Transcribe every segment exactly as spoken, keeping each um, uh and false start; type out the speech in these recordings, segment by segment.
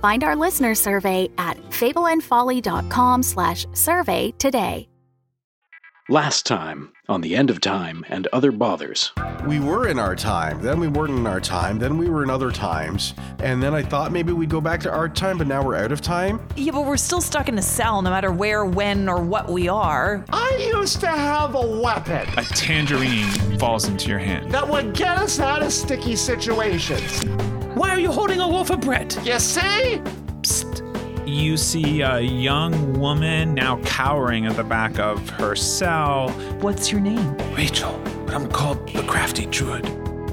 Find our listener survey at fable and folly dot com slash survey today. Last time on The End of Time and Other Bothers. We were in our time, then we weren't in our time, then we were in other times, and then I thought maybe we'd go back to our time, but now we're out of time. Yeah, but we're still stuck in a cell no matter where, when, or what we are. I used to have a weapon. A tangerine falls into your hand. That would get us out of sticky situations. Why are you holding a loaf of bread? You see? Psst. You see a young woman now cowering at the back of her cell. What's your name? Rachel, but I'm called the Crafty Druid.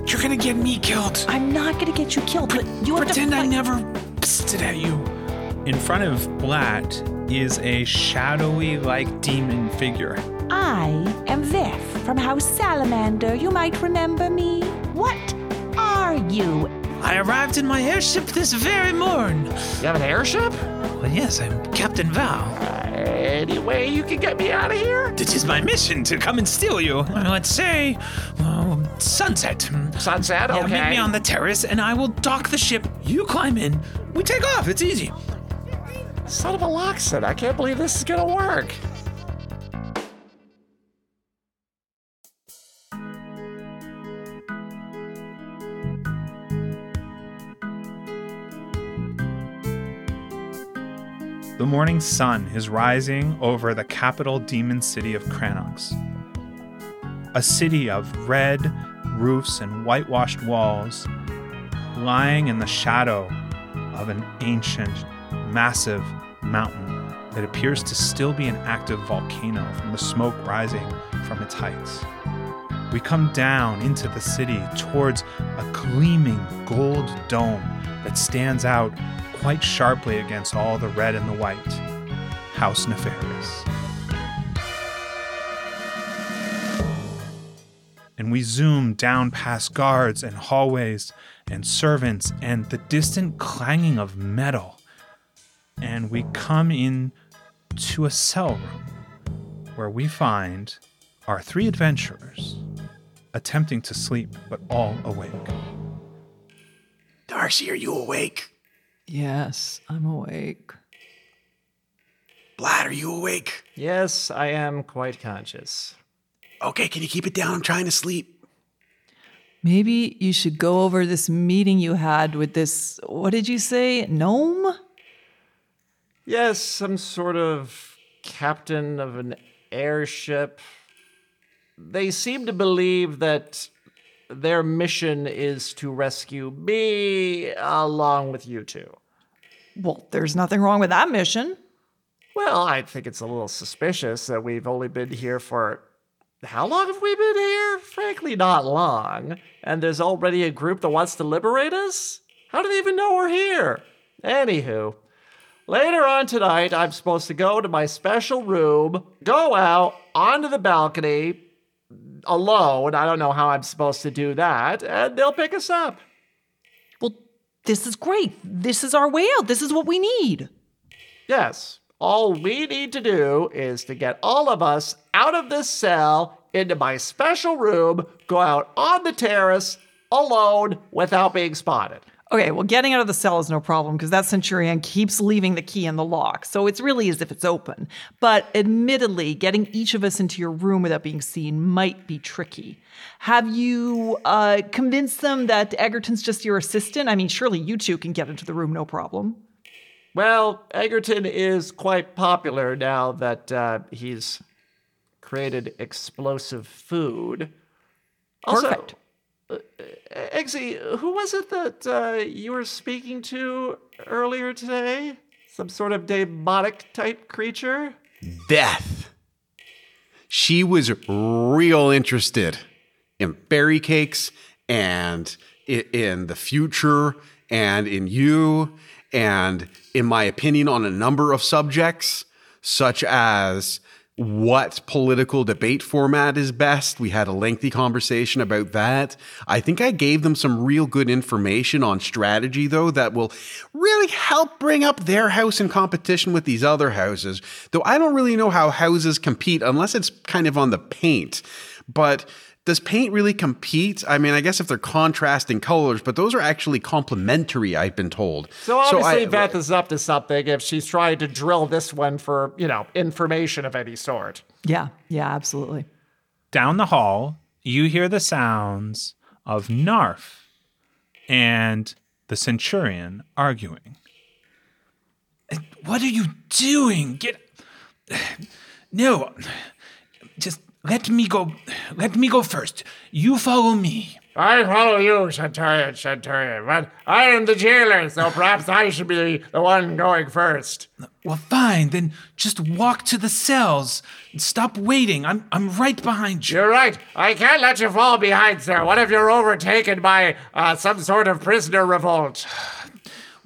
You're gonna get me killed. I'm not gonna get you killed, Pre- but you have pretend to I never psted at you. In front of Blat is a shadowy-like demon figure. I am Veth from House Salamander. You might remember me. What are you? I arrived in my airship this very morn. You have an airship? Well, yes, I'm Captain Val. Uh, any way you can get me out of here? This is my mission, to come and steal you. Let's say, uh, sunset. Sunset, okay. Yeah, meet me on the terrace, and I will dock the ship. You climb in. We take off. It's easy. Son of a Loxon. I can't believe this is going to work. The morning sun is rising over the capital demon city of Cranox, a city of red roofs and whitewashed walls, lying in the shadow of an ancient, massive mountain that appears to still be an active volcano from the smoke rising from its heights. We come down into the city towards a gleaming gold dome that stands out quite sharply against all the red and the white. House Nefarious. And we zoom down past guards and hallways and servants and the distant clanging of metal. And we come in to a cell room where we find our three adventurers attempting to sleep but all awake. Darcy, are you awake? Yes, I'm awake. Blat, are you awake? Yes, I am quite conscious. Okay, can you keep it down? I'm trying to sleep. Maybe you should go over this meeting you had with this, what did you say, gnome? Yes, some sort of captain of an airship. They seem to believe that their mission is to rescue me along with you two. Well, there's nothing wrong with that mission. Well, I think it's a little suspicious that we've only been here for... How long have we been here? Frankly, not long. And there's already a group that wants to liberate us? How do they even know we're here? Anywho, later on tonight, I'm supposed to go to my special room, go out onto the balcony alone. I don't know how I'm supposed to do that, and they'll pick us up. Well, this is great. This is our way out. This is what we need. Yes. All we need to do is to get all of us out of this cell, into my special room, go out on the terrace, alone, without being spotted. Okay, well, getting out of the cell is no problem because that Centurion keeps leaving the key in the lock, so it's really as if it's open. But admittedly, getting each of us into your room without being seen might be tricky. Have you uh, convinced them that Eggerton's just your assistant? I mean, surely you two can get into the room, no problem. Well, Eggerton is quite popular now that uh, he's created explosive food. Perfect. Also, Eggsy, who was it that uh, you were speaking to earlier today? Some sort of demonic-type creature? Death. She was real interested in fairy cakes and in the future and in you and in my opinion on a number of subjects, such as what political debate format is best. We had a lengthy conversation about that. I think I gave them some real good information on strategy, though, that will really help bring up their house in competition with these other houses. Though I don't really know how houses compete unless it's kind of on the paint. But does paint really compete? I mean, I guess if they're contrasting colors, but those are actually complementary, I've been told. So obviously so Beth is up to something if she's trying to drill this one for, you know, information of any sort. Yeah, yeah, absolutely. Down the hall, you hear the sounds of Narf and the Centurion arguing. What are you doing? Get... No, just... Let me go. Let me go first. You follow me. I follow you, Centurion, Centurion. But I am the jailer, so perhaps I should be the one going first. Well, fine. Then just walk to the cells. Stop waiting. I'm I'm right behind you. You're right. I can't let you fall behind, sir. What if you're overtaken by uh, some sort of prisoner revolt?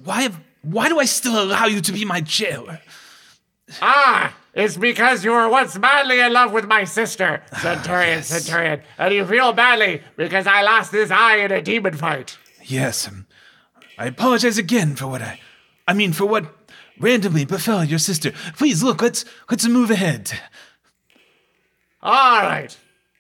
Why have, Why do I still allow you to be my jailer? Ah! It's because you were once madly in love with my sister, Centurion, oh, yes. Centurion, and you feel badly because I lost this eye in a demon fight. Yes, um, I apologize again for what I, I mean, for what randomly befell your sister. Please, look, let's, let's move ahead. All right.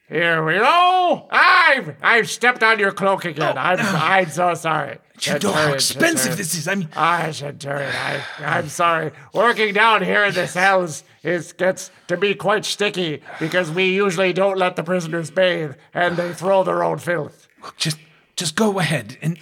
Here we go! I've I've stepped on your cloak again. Oh, I'm uh, I'm so sorry. You know how expensive this is. I mean, I should turn. I I'm sorry. Working down here in the cells is gets to be quite sticky because we usually don't let the prisoners bathe and they throw their own filth. Look, just just go ahead, and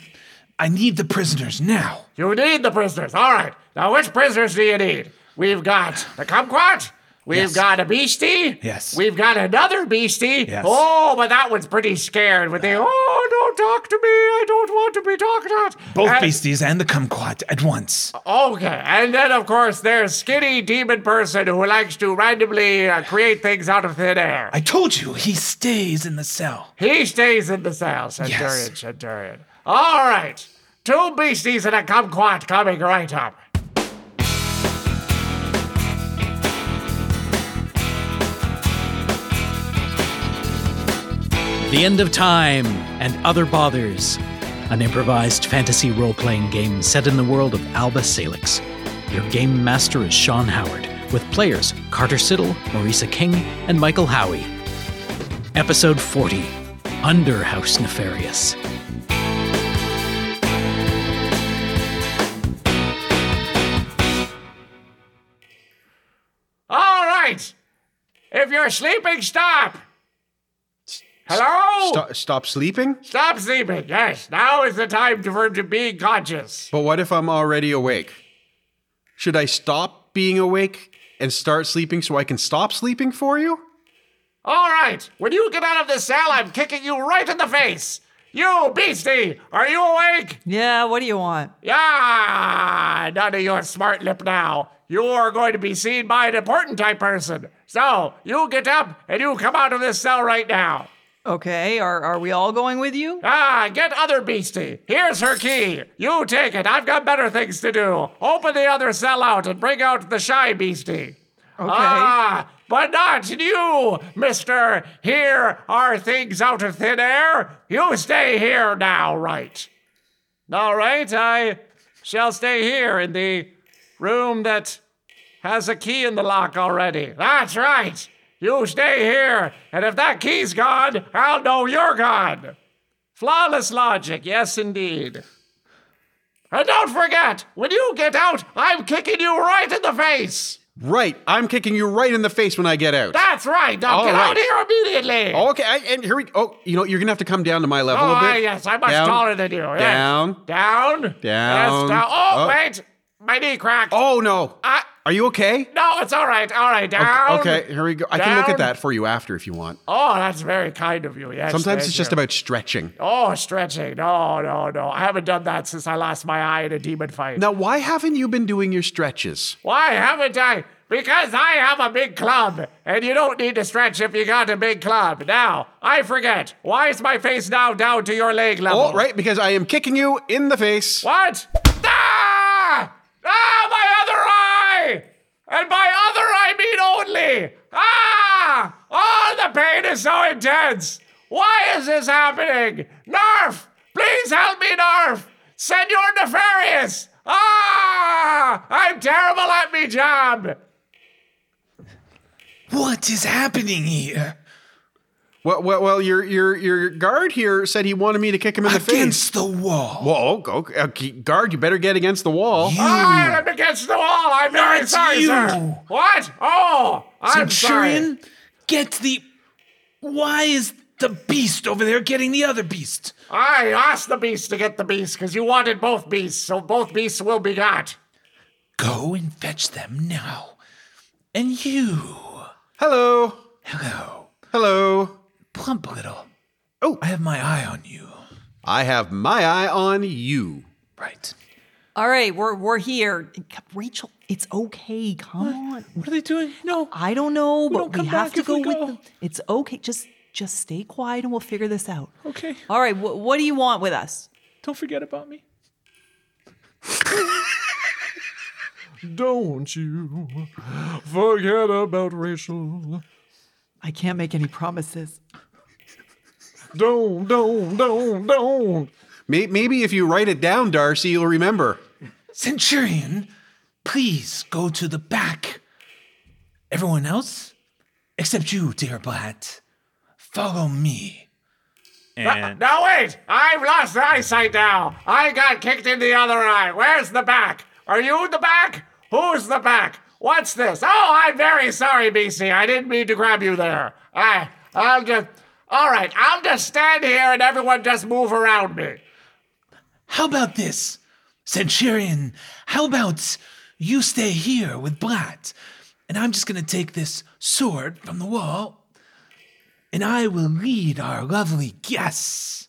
I need the prisoners now. You need the prisoners. All right. Now, which prisoners do you need? We've got the kumquat. We've yes. got a beastie. Yes. We've got another beastie. Yes. Oh, but that one's pretty scared with the, oh, don't talk to me. I don't want to be talked at. Both and, beasties and the kumquat at once. Okay. And then, of course, there's skinny demon person who likes to randomly uh, create things out of thin air. I told you, he stays in the cell. He stays in the cell, Centurion, yes. Centurion. All right. Two beasties and a kumquat coming right up. The End of Time and Other Bothers, an improvised fantasy role-playing game set in the world of Alba Salix. Your game master is Sean Howard, with players Carter Siddall, Marisa King, and Michael Howie. Episode forty, Under House Nefarious. All right! If you're sleeping, stop! Hello? Stop, stop sleeping? Stop sleeping, yes. Now is the time for him to be conscious. But what if I'm already awake? Should I stop being awake and start sleeping so I can stop sleeping for you? All right. When you get out of this cell, I'm kicking you right in the face. You beastie, are you awake? Yeah, what do you want? Yeah, none of your smart lip now. You are going to be seen by an important type person. So you get up and you come out of this cell right now. Okay, are are we all going with you? Ah, get other beastie. Here's her key. You take it. I've got better things to do. Open the other cell out and bring out the shy beastie. Okay. Ah, but not you, mister. Here are things out of thin air. You stay here now, right? All right, I shall stay here in the room that has a key in the lock already. That's right. You stay here, and if that key's gone, I'll know you're gone. Flawless logic, yes, indeed. And don't forget, when you get out, I'm kicking you right in the face. Right, I'm kicking you right in the face when I get out. That's right. Now All get right. out here immediately. Okay, I, and here we go. Oh, you know, you're going to have to come down to my level oh, a bit. Oh, yes, I'm much down, taller than you. Yes. Down. Down. Down. Yes, down. Oh, oh. wait. My knee cracked. Oh, no. I, Are you okay? No, it's all right. All right, down. Okay, okay here we go. I down. can look at that for you after if you want. Oh, that's very kind of you. Yes. Sometimes it's you. just about stretching. Oh, stretching. No, no, no. I haven't done that since I lost my eye in a demon fight. Now, why haven't you been doing your stretches? Why haven't I? Because I have a big club, and you don't need to stretch if you got a big club. Now, I forget. Why is my face now down to your leg level? Oh, right, because I am kicking you in the face. What? Ah! Ah, my other eye! And by other, I mean only! Ah! Oh, the pain is so intense! Why is this happening? Narf! Please help me, Narf! Senor Nefarious! Ah! I'm terrible at me job! What is happening here? Well, well, well your your your guard here said he wanted me to kick him in the against face. Against the wall. Well, okay, okay, guard, you better get against the wall. You. I am against the wall. I'm Not very sorry, you. sir. What? Oh, I'm Centurion, sorry. Get the... Why is the beast over there getting the other beast? I asked the beast to get the beast because you wanted both beasts, so both beasts will be got. Go and fetch them now. And you. Hello. Hello. Hello. Plump a little. Oh, I have my eye on you. I have my eye on you. Right. All right, we're we're here. Rachel, it's okay. Come what? on. What are they doing? No, I don't know, we but don't we have to go, we go with them. It's okay. Just just stay quiet, and we'll figure this out. Okay. All right. Wh- what do you want with us? Don't forget about me. Don't you forget about Rachel. I can't make any promises. Don't, don't, don't, don't. Maybe if you write it down, Darcy, you'll remember. Centurion, please go to the back. Everyone else, except you, dear Blat, follow me. And no, no, wait! I've lost eyesight now. I got kicked in the other eye. Where's the back? Are you the back? Who's the back? What's this? Oh, I'm very sorry, B C. I didn't mean to grab you there. I, I'll just... All right, I'll just stand here and everyone just move around me. How about this, Centurion? How about you stay here with Blat, and I'm just going to take this sword from the wall, and I will lead our lovely guests,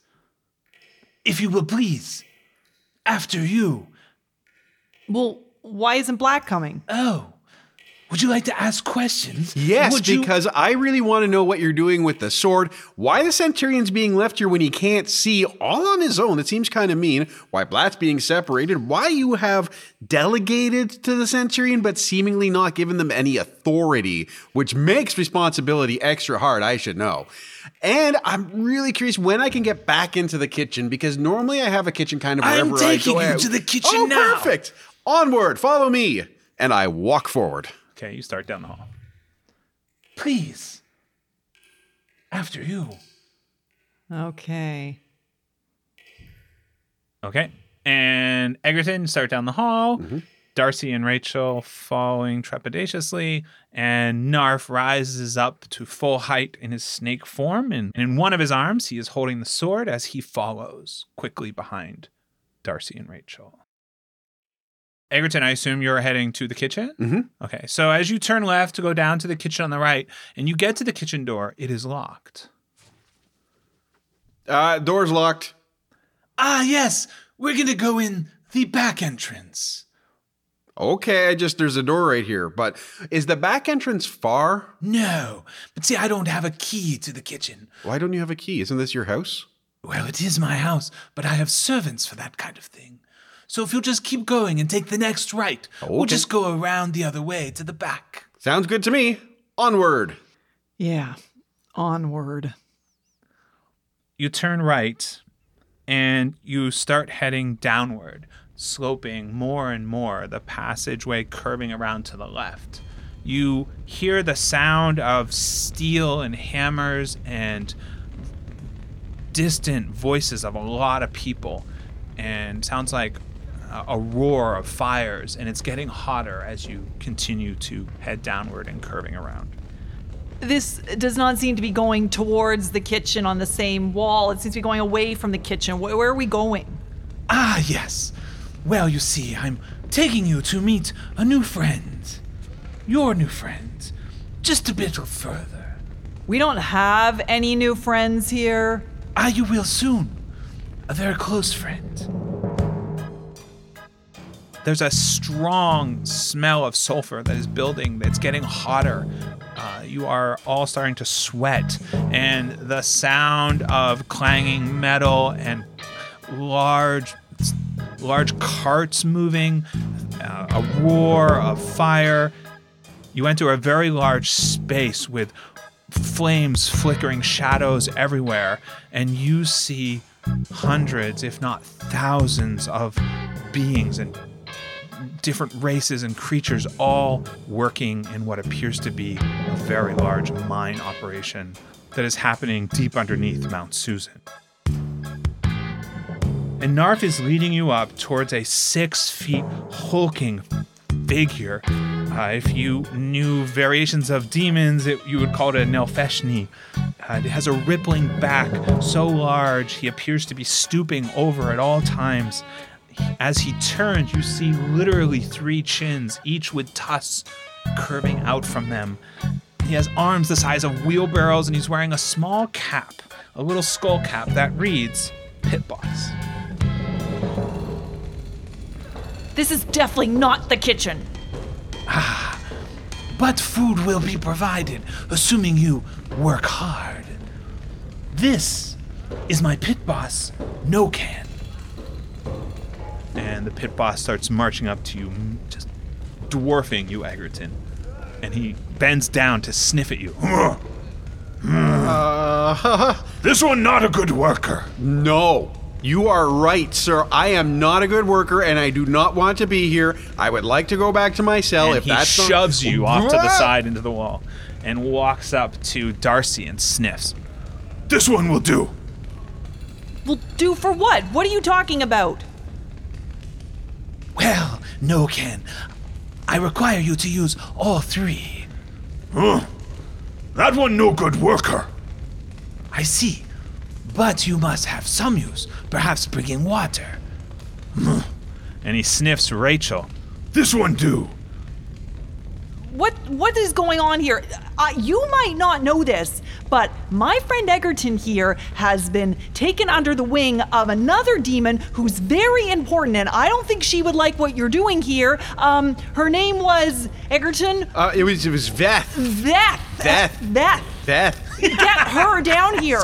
if you will please, after you. Well, why isn't Blat coming? Oh. Would you like to ask questions? Yes, Would because you... I really want to know what you're doing with the sword, why the Centurion's being left here when he can't see all on his own. It seems kind of mean. Why Blat's being separated, why you have delegated to the Centurion but seemingly not given them any authority, which makes responsibility extra hard, I should know. And I'm really curious when I can get back into the kitchen because normally I have a kitchen kind of wherever I go. I'm taking you to the kitchen oh, now. Oh, perfect. Onward, follow me. And I walk forward. Okay, you start down the hall. Please. After you. Okay. Okay. And Eggerton, start down the hall. Mm-hmm. Darcy and Rachel following trepidatiously. And Narf rises up to full height in his snake form. And in one of his arms, he is holding the sword as he follows quickly behind Darcy and Rachel. Eggerton, I assume you're heading to the kitchen? Mm-hmm. Okay, so as you turn left to go down to the kitchen on the right, and you get to the kitchen door, it is locked. Uh, door's locked. Ah, yes, we're going to go in the back entrance. Okay, I just, there's a door right here, but is the back entrance far? No, but see, I don't have a key to the kitchen. Why don't you have a key? Isn't this your house? Well, it is my house, but I have servants for that kind of thing. So if you'll just keep going and take the next right, okay. We'll just go around the other way to the back. Sounds good to me. Onward. Yeah, onward. You turn right, and you start heading downward, sloping more and more, the passageway curving around to the left. You hear the sound of steel and hammers and distant voices of a lot of people, and sounds like a roar of fires, and it's getting hotter as you continue to head downward and curving around. This does not seem to be going towards the kitchen on the same wall. It seems to be going away from the kitchen. Where are we going? Ah, yes. Well, you see, I'm taking you to meet a new friend. Your new friend. Just a bit further. We don't have any new friends here. Ah, you will soon. A very close friend. There's a strong smell of sulfur that is building, that's getting hotter. Uh, you are all starting to sweat, and the sound of clanging metal and large, large carts moving, uh, a roar of fire. You enter a very large space with flames flickering, shadows everywhere, and you see hundreds, if not thousands, of beings and different races and creatures all working in what appears to be a very large mine operation that is happening deep underneath Mount Susan. And Narf is leading you up towards a six feet hulking figure. Uh, if you knew variations of demons, it, you would call it a Nelfeshni. Uh, it has a rippling back so large he appears to be stooping over at all times. As he turns, you see literally three chins, each with tusks curving out from them. He has arms the size of wheelbarrows, and he's wearing a small cap, a little skull cap that reads Pit Boss. This is definitely not the kitchen. Ah, but food will be provided, assuming you work hard. This is my Pit Boss, No Can. And the Pit Boss starts marching up to you, just dwarfing you, Eggerton. And he bends down to sniff at you. Uh, this one not a good worker. No, you are right, sir. I am not a good worker, and I do not want to be here. I would like to go back to my cell. And if he that's shoves not- you off to the side into the wall and walks up to Darcy and sniffs. This one will do. Will do for what? What are you talking about? Well, No Can, I require you to use all three. Huh? That one no good worker. I see. But you must have some use, perhaps bringing water. And he sniffs Rachel. This one do. What What is going on here? Uh, you might not know this, but my friend Eggerton here has been taken under the wing of another demon who's very important, and I don't think she would like what you're doing here. Um, her name was Eggerton. Uh, it was it was Veth. Veth. Veth. Veth. Veth. Get her down here.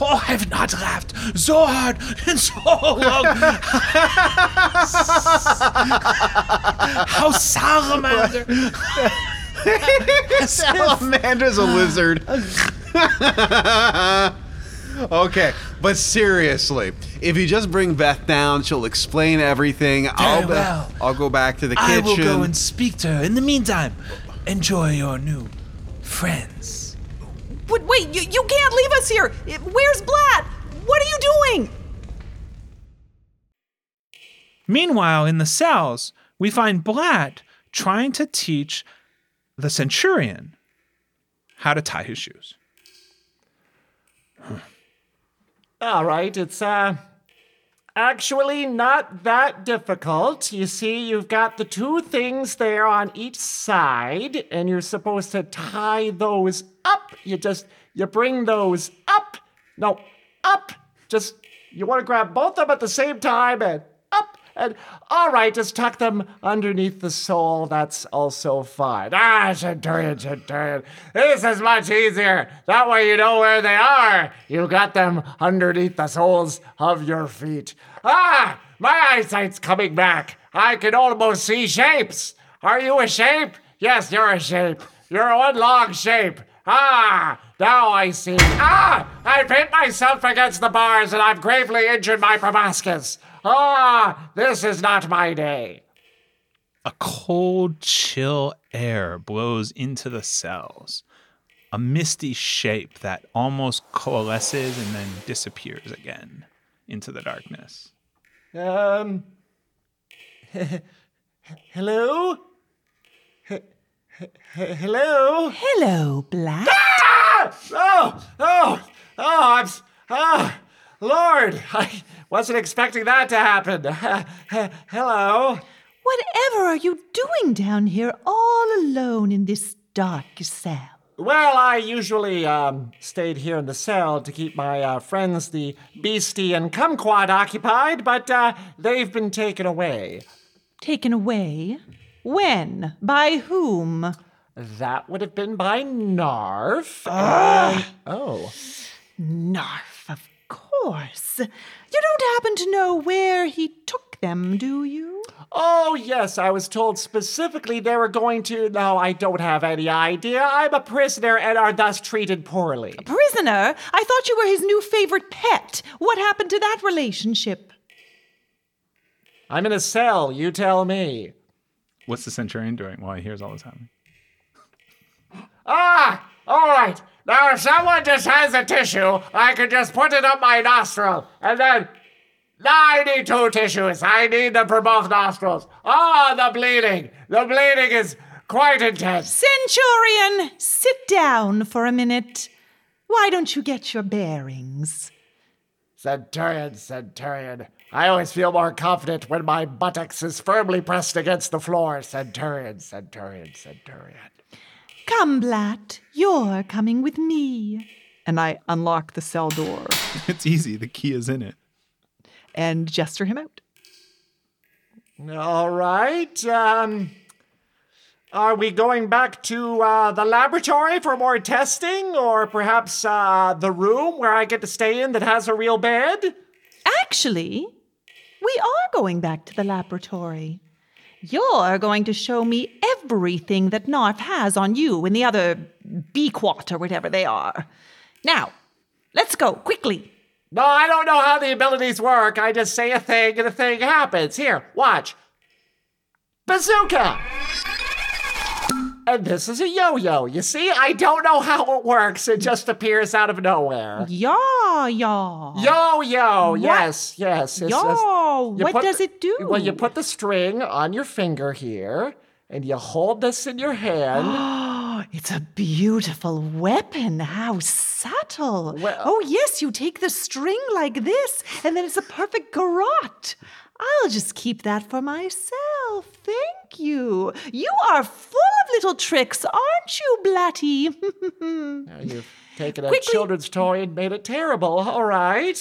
Oh, I have not laughed so hard and so long. House Salamander. Salamander's a lizard. Okay, but seriously, if you just bring Beth down, she'll explain everything. Very I'll, well. I'll go back to the kitchen. I will go and speak to her. In the meantime, enjoy your new friends. But wait, you, you can't leave us here! Where's Blat? What are you doing? Meanwhile, in the cells, we find Blat trying to teach the Centurion how to tie his shoes. All right, it's uh, actually not that difficult. You see, you've got the two things there on each side, and you're supposed to tie those up. You just, you bring those up. No, up. Just, you want to grab both of them at the same time and up. And all right, just tuck them underneath the sole. That's also fine. Ah, Centurion, Centurion. This is much easier. That way you know where they are. You got them underneath the soles of your feet. Ah, my eyesight's coming back. I can almost see shapes. Are you a shape? Yes, you're a shape. You're one long shape. Ah, now I see. Ah, I've hit myself against the bars and I've gravely injured my proboscis. Ah, this is not my day. A cold, chill air blows into the cells. A misty shape that almost coalesces and then disappears again into the darkness. Um, hello? H- hello? Hello, Blat. Ah! Oh, oh, oh, I'm, ah, Lord, I wasn't expecting that to happen. Hello. Whatever are you doing down here all alone in this dark cell? Well, I usually um, stayed here in the cell to keep my uh, friends, the Beastie and Kumquat, occupied, but uh, they've been taken away. Taken away? When? By whom? That would have been by Narf. Uh, oh. Narf, of course. You don't happen to know where he took them, do you? Oh, yes, I was told specifically they were going to... No, I don't have any idea. I'm a prisoner and are thus treated poorly. A prisoner? I thought you were his new favorite pet. What happened to that relationship? I'm in a cell, you tell me. What's the Centurion doing while he hears all this happening? Ah, all right. Now, if someone just has a tissue, I could just put it up my nostril, and then... I need two tissues. I need them for both nostrils. Ah, the bleeding. The bleeding is quite intense. Centurion, sit down for a minute. Why don't you get your bearings? Centurion, Centurion. I always feel more confident when my buttocks is firmly pressed against the floor. Centurion, Centurion, Centurion. Come, Blat. You're coming with me. And I unlock the cell door. It's easy. The key is in it. And gesture him out. All right. Um, are we going back to uh, the laboratory for more testing? Or perhaps uh, the room where I get to stay in that has a real bed? Actually, we are going back to the laboratory. You're going to show me everything that Narf has on you and the other Bequat or whatever they are. Now, let's go, quickly. No, I don't know how the abilities work. I just say a thing and a thing happens. Here, watch. Bazooka! And this is a yo-yo. You see, I don't know how it works. It just appears out of nowhere. Yo-yo. Yo-yo, what? yes, yes. It's, yo, it's, what does the, it do? Well, you put the string on your finger here, and you hold this in your hand. It's a beautiful weapon. How subtle. Well, oh, yes, you take the string like this, and then it's a perfect garrote. I'll just keep that for myself. Thank you. You are full of little tricks, aren't you, Blatty? Now you've taken a Quickly. children's toy and made it terrible. All right.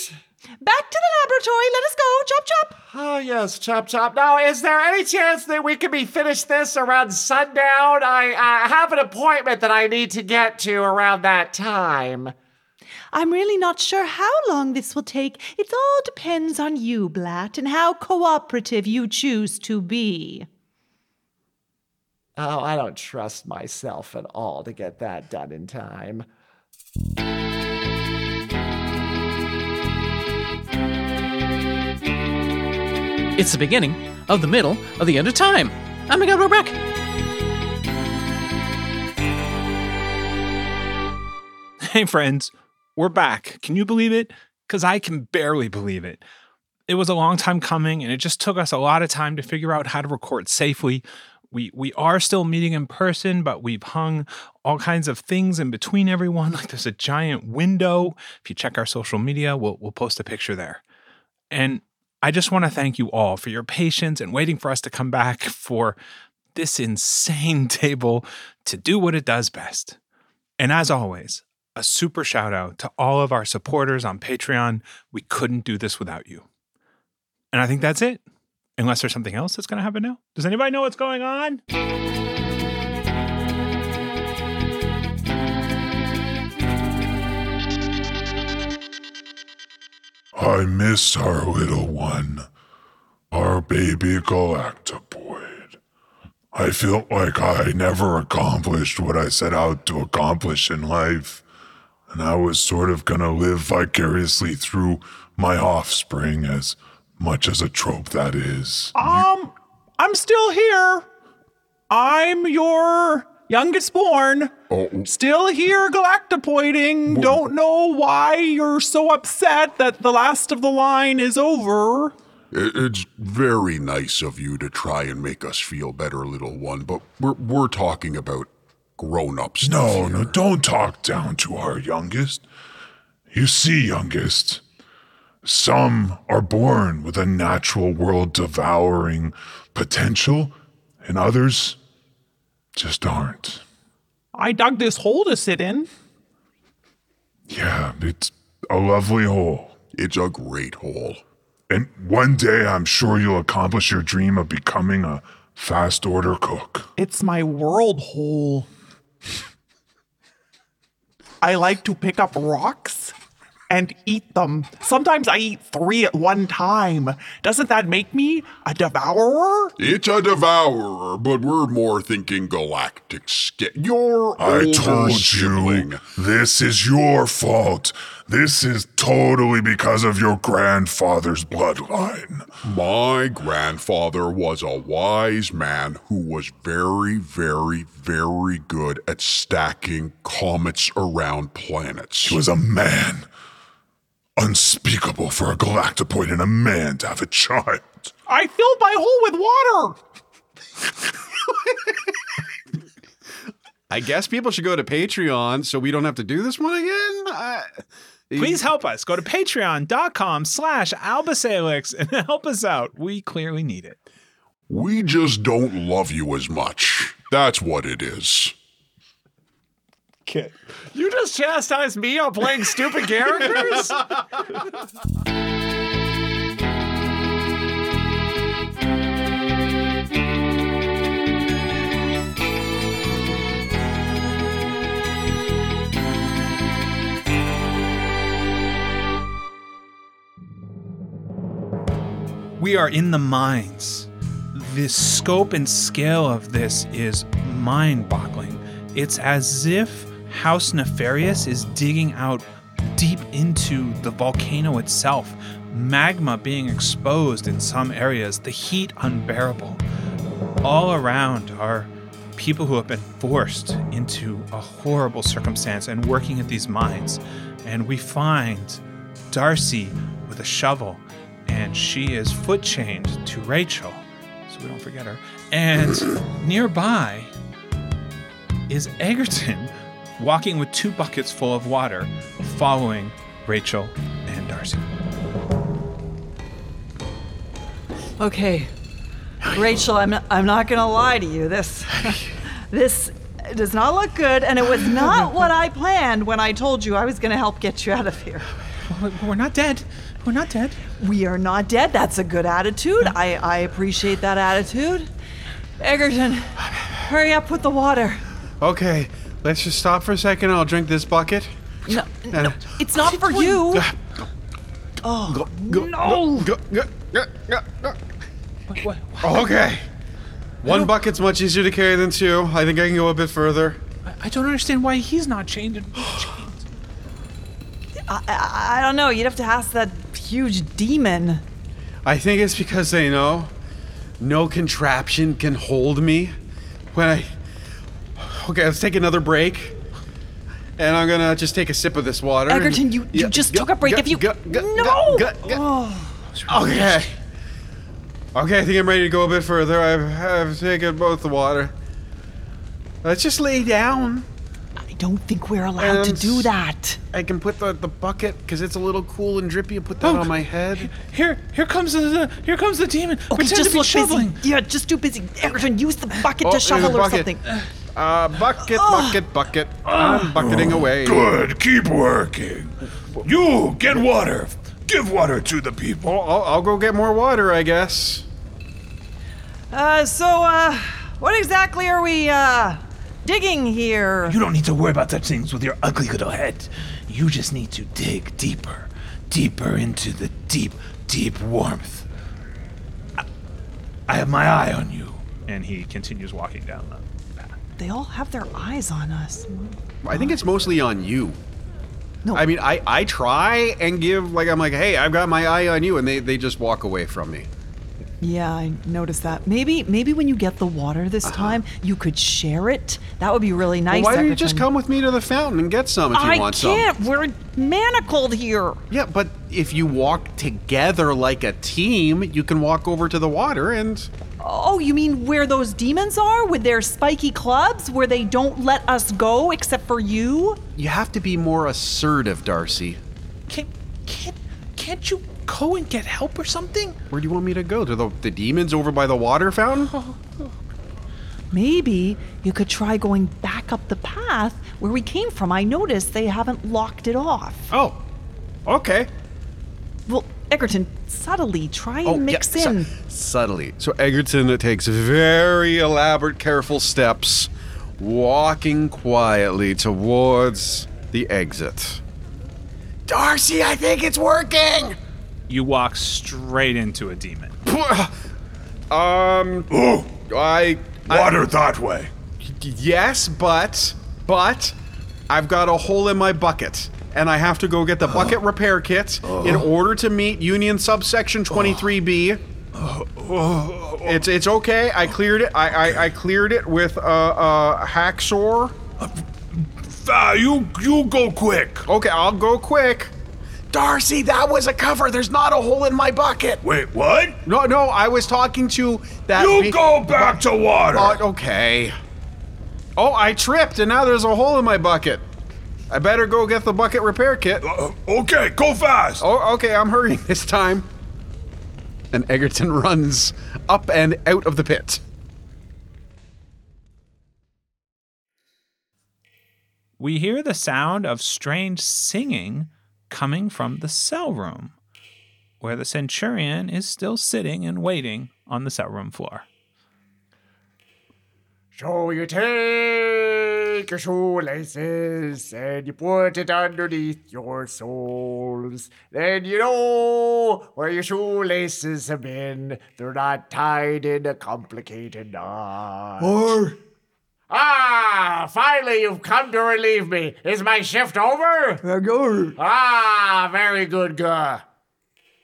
Back to the laboratory. Let us go. Chop, chop. Oh, yes. Chop, chop. Now, is there any chance that we could be finished this around sundown? I, I have an appointment that I need to get to around that time. I'm really not sure how long this will take. It all depends on you, Blat, and how cooperative you choose to be. Oh, I don't trust myself at all to get that done in time. It's the beginning of the middle of the end of time. Oh my God, we're back. Hey friends, we're back. Can you believe it? Because I can barely believe it. It was a long time coming, and it just took us a lot of time to figure out how to record safely. We we are still meeting in person, but we've hung all kinds of things in between everyone. Like there's a giant window. If you check our social media, we'll we'll post a picture there. And I just want to thank you all for your patience and waiting for us to come back for this insane table to do what it does best. And as always, a super shout out to all of our supporters on Patreon. We couldn't do this without you. And I think that's it. Unless there's something else that's going to happen now. Does anybody know what's going on? I miss our little one, our baby galactopoid. I felt like I never accomplished what I set out to accomplish in life, and I was sort of gonna live vicariously through my offspring, as much as a trope that is. Um, you- I'm still here. I'm your youngest born. Oh. Still here galactopoiding. Whoa. Don't know why you're so upset that the last of the line is over. It's very nice of you to try and make us feel better, little one, but we're we're talking about grown-ups. No, here. no, don't talk down to our youngest. You see, youngest, Some are born with a natural world devouring potential, and others just aren't. I dug this hole to sit in. Yeah, it's a lovely hole. It's a great hole. And one day I'm sure you'll accomplish your dream of becoming a fast order cook. It's my world hole. I like to pick up rocks and eat them. Sometimes I eat three at one time. Doesn't that make me a devourer? It's a devourer, but we're more thinking galactic scale. You're I told sibling. you, this is your fault. This is totally because of your grandfather's bloodline. My grandfather was a wise man who was very, very, very good at stacking comets around planets. He was a man. Unspeakable for a galactopoid and a man to have a child. I filled my hole with water. I guess people should go to Patreon so we don't have to do this one again. I... Please help us. Go to patreon.com slash Alba Salix and help us out. We clearly need it. We just don't love you as much. That's what it is. Kid. You just chastised me on playing stupid characters? We are in the mines. The scope and scale of this is mind-boggling. It's as if House Nefarious is digging out deep into the volcano itself, magma being exposed in some areas, the heat unbearable. All around are people who have been forced into a horrible circumstance and working at these mines. And we find Darcy with a shovel, and she is foot chained to Rachel, so we don't forget her. And nearby is Eggerton, walking with two buckets full of water, following Rachel and Darcy. Okay, Rachel, I'm not, I'm not gonna lie to you. This, this does not look good, and it was not what I planned when I told you I was gonna help get you out of here. We're not dead. We're not dead. We are not dead. That's a good attitude. I, I appreciate that attitude. Eggerton, hurry up with the water. Okay. Let's just stop for a second. I'll drink this bucket. No, no, no. It's not for you. Oh, go, go, no. Go, go, go, go, go. What, what, what? Okay. One bucket's much easier to carry than two. I think I can go a bit further. I, I don't understand why he's not chained. And chained. I, I don't know. You'd have to ask that huge demon. I think it's because they know no contraption can hold me when I... Okay, let's take another break. And I'm gonna just take a sip of this water. Eggerton, you, you yeah, just go, took a break. Go, if you... Go, go, no! Go, go, go. Oh, okay. Okay, I think I'm ready to go a bit further. I've, I've taken both the water. Let's just lay down. I don't think we're allowed and to do that. I can put the, the bucket, because it's a little cool and drippy, and put that oh, on my head. Here, here comes the, here comes the demon. Okay, Pretend just to be look shoveling. Busy. Yeah, just too busy. Eggerton, use the bucket oh, to shovel or bucket. something. Uh, bucket, bucket, bucket. I'm bucketing away. Good, keep working. You, get water. Give water to the people. Oh, I'll, I'll go get more water, I guess. Uh, so, uh, what exactly are we, uh, digging here? You don't need to worry about such things with your ugly little head. You just need to dig deeper, deeper into the deep, deep warmth. I, I have my eye on you. And he continues walking down the... They all have their eyes on us. I think it's mostly on you. No. I mean, I, I try and give, like, I'm like, hey, I've got my eye on you, and they, they just walk away from me. Yeah, I noticed that. Maybe maybe when you get the water this uh-huh. time, you could share it. That would be really nice. Well, why don't you just come with me to the fountain and get some if you I want some? I can't. We're manacled here. Yeah, but if you walk together like a team, you can walk over to the water and... Oh, you mean where those demons are with their spiky clubs, where they don't let us go except for you? You have to be more assertive, Darcy. Can't, can't, can't you go and get help or something? Where do you want me to go? To the, the demons over by the water fountain? Oh. Maybe you could try going back up the path where we came from. I noticed they haven't locked it off. Oh, okay. Well, Eggerton, subtly try and oh, mix yeah, in. Su- subtly. So Eggerton takes very elaborate, careful steps, walking quietly towards the exit. Darcy, I think it's working! You walk straight into a demon. Um, Ooh, I... Water I, that way. Yes, but, but, I've got a hole in my bucket, and I have to go get the uh, bucket repair kit uh, in order to meet Union Subsection twenty-three B. Uh, uh, uh, it's it's okay. I cleared it. I I, I cleared it with a uh, uh, hacksaw. Uh, you you go quick. Okay, I'll go quick. Darcy, that was a cover. There's not a hole in my bucket. Wait, what? No, no, I was talking to that... You be- go back bu- to water. Uh, okay. Oh, I tripped, and now there's a hole in my bucket. I better go get the bucket repair kit. Uh, okay, go fast. Oh, okay, I'm hurrying this time. And Eggerton runs up and out of the pit. We hear the sound of strange singing coming from the cell room, where the Centurion is still sitting and waiting on the cell room floor. So you take your shoelaces and you put it underneath your soles. Then you know where your shoelaces have been. They're not tied in a complicated knot. Or... Ah, finally you've come to relieve me. Is my shift over? Uh, go. Ah, very good, Guh.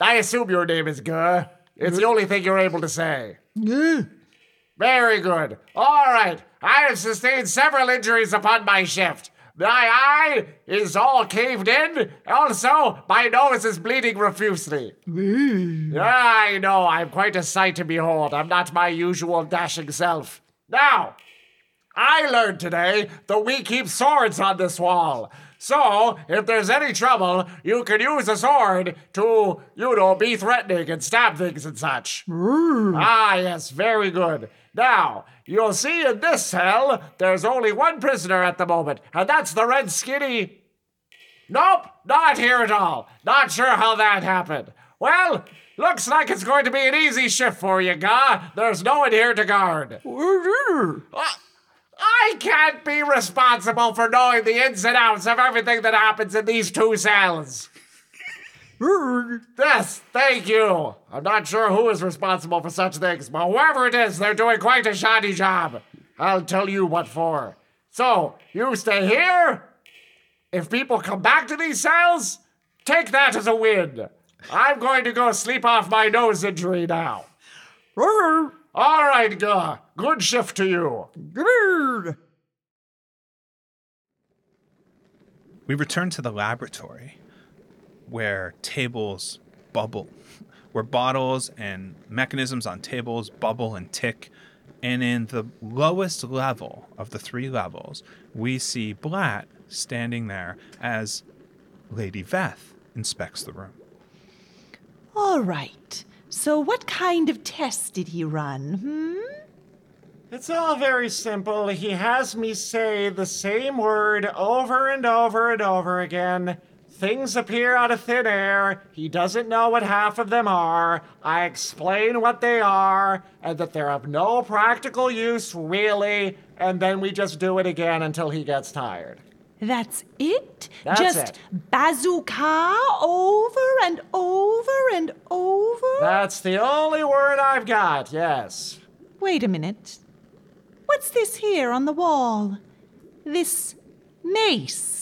I assume your name is Guh. It's Guh. The only thing you're able to say. Guh. Very good. All right. I have sustained several injuries upon my shift. My eye is all caved in. Also, my nose is bleeding profusely. Guh. I know. I'm quite a sight to behold. I'm not my usual dashing self. Now... I learned today that we keep swords on this wall. So, if there's any trouble, you can use a sword to, you know, be threatening and stab things and such. Mm. Ah, yes, very good. Now, you'll see in this cell, there's only one prisoner at the moment, and that's the red skinny... Nope, not here at all. Not sure how that happened. Well... Looks like it's going to be an easy shift for you, Guh. There's no one here to guard. Mm-hmm. Uh, I can't be responsible for knowing the ins and outs of everything that happens in these two cells. Yes, thank you. I'm not sure who is responsible for such things, but whoever it is, they're doing quite a shoddy job. I'll tell you what for. So, you stay here. If people come back to these cells, take that as a win. I'm going to go sleep off my nose injury now. All right, Guh. Good shift to you. Good. We return to the laboratory where tables bubble, where bottles and mechanisms on tables bubble and tick. And in the lowest level of the three levels, we see Blat standing there as Lady Veth inspects the room. All right. So what kind of test did he run, hmm? It's all very simple. He has me say the same word over and over and over again. Things appear out of thin air. He doesn't know what half of them are. I explain what they are and that they're of no practical use, really. And then we just do it again until he gets tired. That's it? That's Just it. Bazooka over and over and over? That's the only word I've got, yes. Wait a minute. What's this here on the wall? This mace.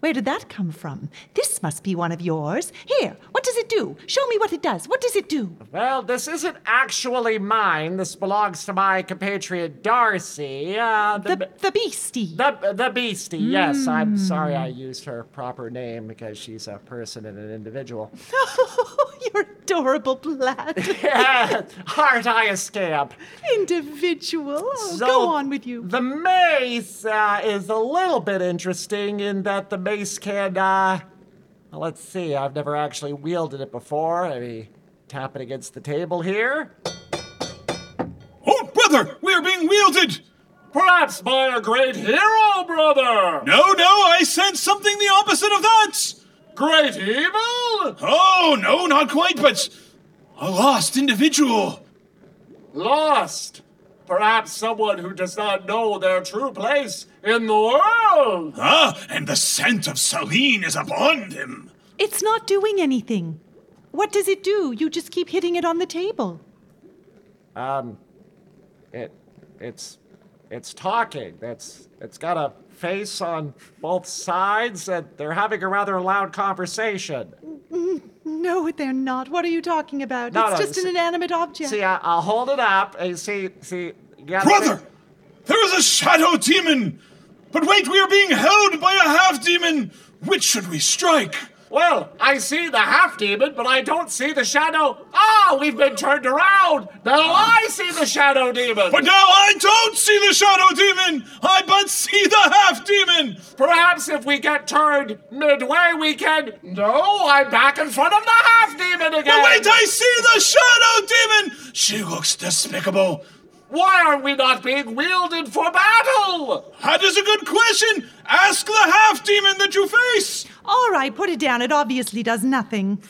Where did that come from? This must be one of yours. Here, what does it do? Show me what it does. What does it do? Well, this isn't actually mine. This belongs to my compatriot, Darcy. Uh, the, the, the beastie. The, the beastie, mm. Yes. I'm sorry I used her proper name because she's a person and an individual. You're adorable, Blat. Yeah, aren't I a scamp? Individual. Oh, so go on with you. The mace uh, is a little bit interesting in that the mace can uh, Well, let's see. I've never actually wielded it before. I mean, tap it against the table here. Oh, brother! We are being wielded! Perhaps by a great hero, brother! No, no, I sense something the opposite of that! Great evil? Oh, no, not quite, but a lost individual. Lost? Perhaps someone who does not know their true place in the world. Ah, and the scent of Selene is upon him. It's not doing anything. What does it do? You just keep hitting it on the table. Um, it, it's, it's talking. That's, it's got a face on both sides, and they're having a rather loud conversation. No, they're not. What are you talking about? No, it's no, just an inanimate object. See, I, I'll hold it up and see, see. Brother, think. There is a shadow demon. But wait, we are being held by a half demon. Which should we strike? Well, I see the half demon, but I don't see the shadow. Ah, oh, we've been turned around. Now I see the shadow demon. But now I don't see the shadow demon. I but see the half demon. Perhaps if we get turned midway, we can. No, I'm back in front of the half demon again. But wait, I see the shadow demon. She looks despicable. Why are we not being wielded for battle? That is a good question. Ask the half-demon that you face. All right, put it down. It obviously does nothing.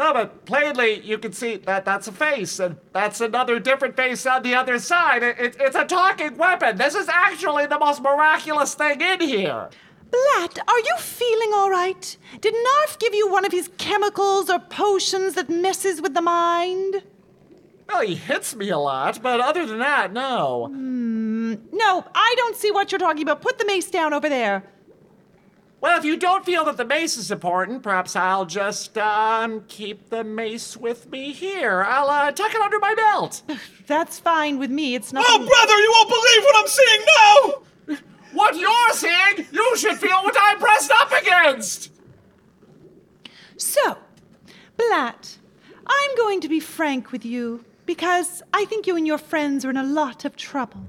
No, but plainly you can see that that's a face, and that's another different face on the other side. It, it, it's a talking weapon. This is actually the most miraculous thing in here. Blat, are you feeling all right? Did Narf give you one of his chemicals or potions that messes with the mind? Well, he hits me a lot, but other than that, no. Mm, no, I don't see what you're talking about. Put the mace down over there. Well, if you don't feel that the mace is important, perhaps I'll just, um, keep the mace with me here. I'll, uh, tuck it under my belt. That's fine with me. It's not. Oh, brother, you won't believe what I'm seeing now! What you're seeing, you should feel what I'm pressed up against! So, Blat, I'm going to be frank with you, because I think you and your friends are in a lot of trouble.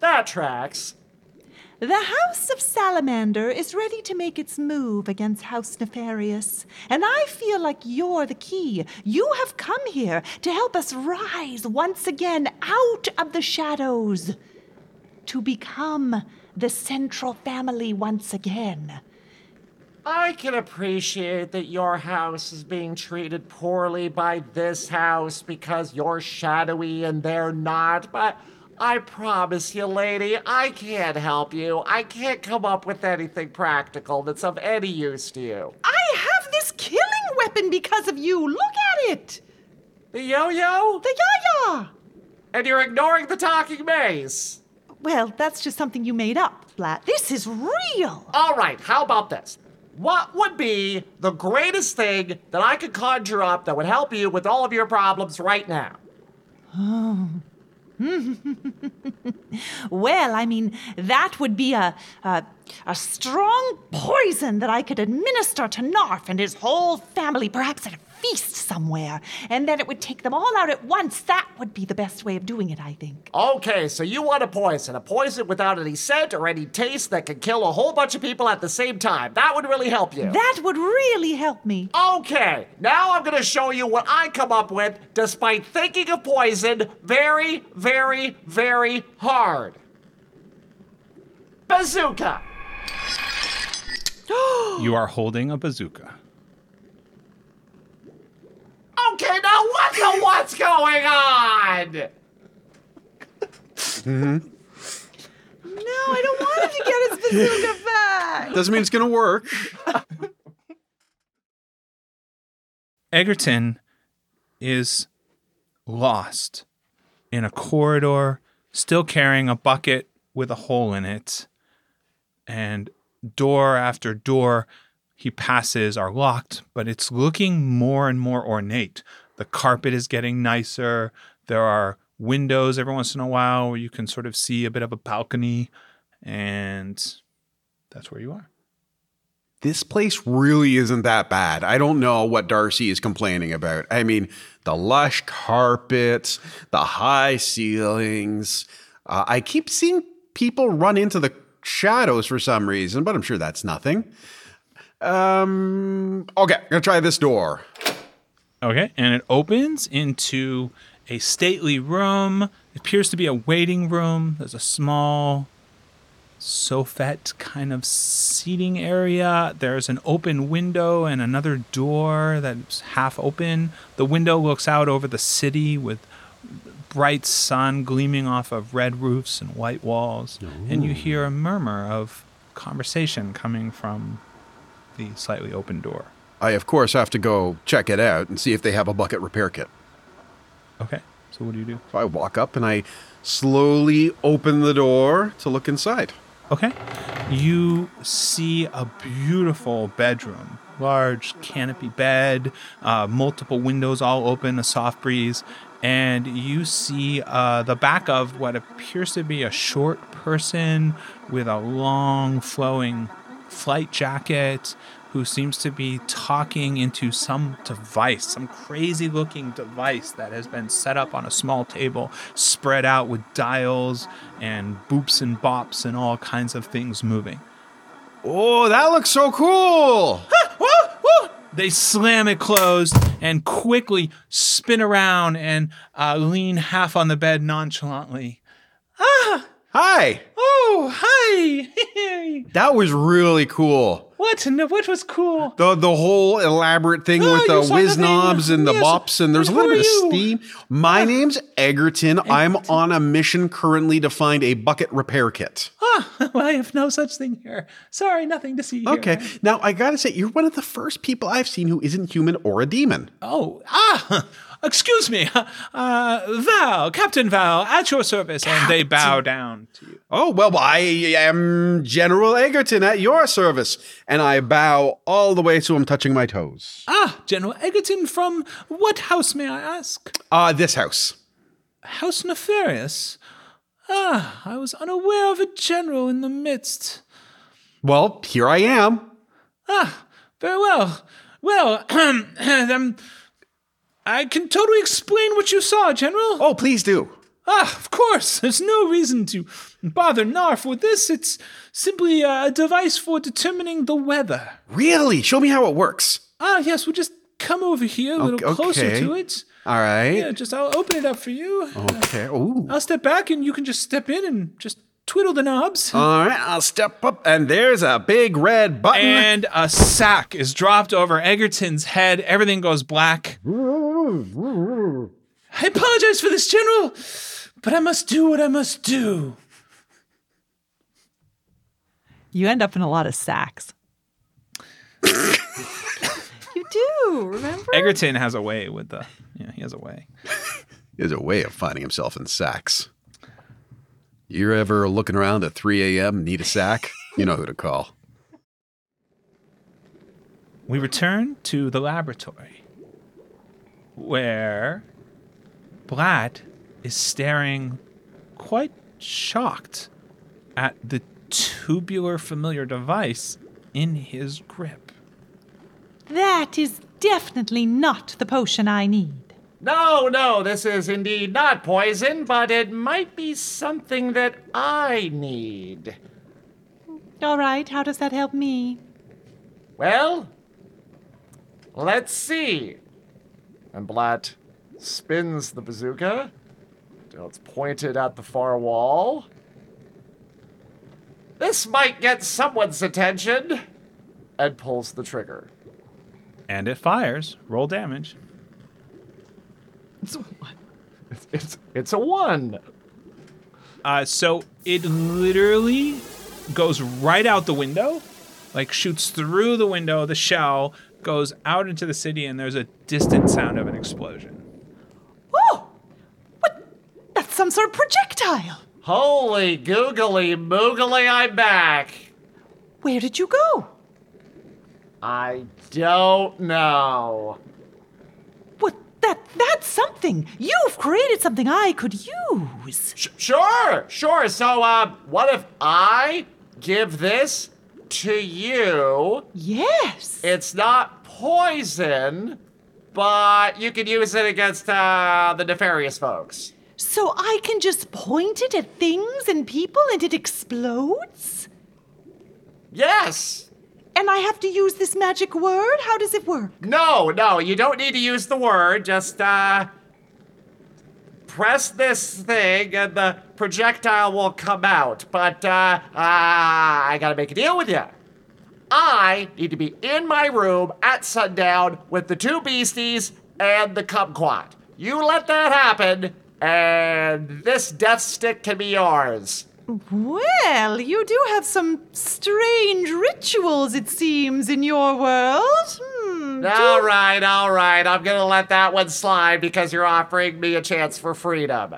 That tracks. The House of Salamander is ready to make its move against House Nefarious, and I feel like you're the key. You have come here to help us rise once again out of the shadows, to become the central family once again. I can appreciate that your house is being treated poorly by this house because you're shadowy and they're not, but I promise you, lady, I can't help you. I can't come up with anything practical that's of any use to you. I have this killing weapon because of you. Look at it. The yo-yo? The yo-yo. And you're ignoring the talking maze. Well, that's just something you made up, Blat. This is real. All right, how about this? What would be the greatest thing that I could conjure up that would help you with all of your problems right now? Oh. Well, I mean, that would be a, a a strong poison that I could administer to Narf and his whole family, perhaps at a feast somewhere, and then it would take them all out at once. That would be the best way of doing it, I think. Okay, so you want a poison, a poison without any scent or any taste that could kill a whole bunch of people at the same time. That would really help you. That would really help me. Okay, now I'm going to show you what I come up with, despite thinking of poison very, very, very hard. Bazooka. You are holding a bazooka. Okay, now what the what's going on? Mm-hmm. No, I don't want him to get his bazooka back. Doesn't mean it's going to work. Eggerton is lost in a corridor, still carrying a bucket with a hole in it. And door after door he passes are locked, but it's looking more and more ornate. The carpet is getting nicer. There are windows every once in a while where you can sort of see a bit of a balcony, and that's where you are. This place really isn't that bad. I don't know what Darcy is complaining about. I mean, the lush carpets, the high ceilings. Uh, I keep seeing people run into the shadows for some reason, but I'm sure that's nothing. Um. Okay, I'm going to try this door. Okay, and it opens into a stately room. It appears to be a waiting room. There's a small sofette kind of seating area. There's an open window and another door that's half open. The window looks out over the city with bright sun gleaming off of red roofs and white walls. Ooh. And you hear a murmur of conversation coming from the slightly open door. I, of course, have to go check it out and see if they have a bucket repair kit. Okay, so what do you do? So I walk up and I slowly open the door to look inside. Okay. You see a beautiful bedroom. Large canopy bed, uh, multiple windows all open, a soft breeze. And you see uh, the back of what appears to be a short person with a long flowing flight jacket, who seems to be talking into some device, some crazy-looking device that has been set up on a small table, spread out with dials and boops and bops and all kinds of things moving. Oh, that looks so cool! They slam it closed and quickly spin around and uh, lean half on the bed nonchalantly. Ah! Hi! Oh, hi! That was really cool. What? No, what was cool? The the whole elaborate thing oh, with the whiz knobs and the yes. bops, and there's and a little bit you? of steam. My uh, name's Eggerton. Eggerton. I'm on a mission currently to find a bucket repair kit. Ah, well, I have no such thing here. Sorry, nothing to see here. Okay. Now, I gotta say, you're one of the first people I've seen who isn't human or a demon. Oh, ah! Excuse me, uh, Val, Captain Val, at your service, Captain. And they bow down to you. Oh, well, I am General Eggerton at your service, and I bow all the way to him, touching my toes. Ah, General Eggerton, from what house, may I ask? Ah, uh, this house. House Nefarious? Ah, I was unaware of a general in the midst. Well, here I am. Ah, very well. Well, um... I can totally explain what you saw, General. Oh, please do. Ah, of course. There's no reason to bother Narf with this. It's simply a device for determining the weather. Really? Show me how it works. Ah, yes. We'll just come over here a little okay. closer to it. All right. Yeah, just I'll open it up for you. Okay. Ooh. I'll step back and you can just step in and just twiddle the knobs. All right, I'll step up, and there's a big red button. And a sack is dropped over Eggerton's head. Everything goes black. I apologize for this, General, but I must do what I must do. You end up in a lot of sacks. You do, remember? Eggerton has a way with the, yeah, he has a way. He has a way of finding himself in sacks. You're ever looking around at three a.m., need a sack? You know who to call. We return to the laboratory where Blat is staring quite shocked at the tubular familiar device in his grip. That is definitely not the potion I need. No, no, this is indeed not poison, but it might be something that I need. All right, how does that help me? Well, let's see. And Blat spins the bazooka till it's pointed at the far wall. This might get someone's attention. And pulls the trigger. And it fires. Roll damage. It's a one. It's, it's, it's a one. Uh, so it literally goes right out the window, like shoots through the window. The shell goes out into the city, and there's a distant sound of an explosion. Oh! What? That's some sort of projectile. Holy googly moogly, I'm back. Where did you go? I don't know. That That's something. You've created something I could use. Sh- sure, sure. So, uh, what if I give this to you? Yes. It's not poison, but you can use it against uh, the nefarious folks. So I can just point it at things and people and it explodes? Yes. And I have to use this magic word? How does it work? No, no, you don't need to use the word. Just, uh, press this thing and the projectile will come out. But, uh, uh, I gotta make a deal with you. I need to be in my room at sundown with the two beasties and the kumquat. You let that happen, and this death stick can be yours. Well, you do have some strange rituals, it seems, in your world. Hmm, all you... right, all right. I'm going to let that one slide because you're offering me a chance for freedom.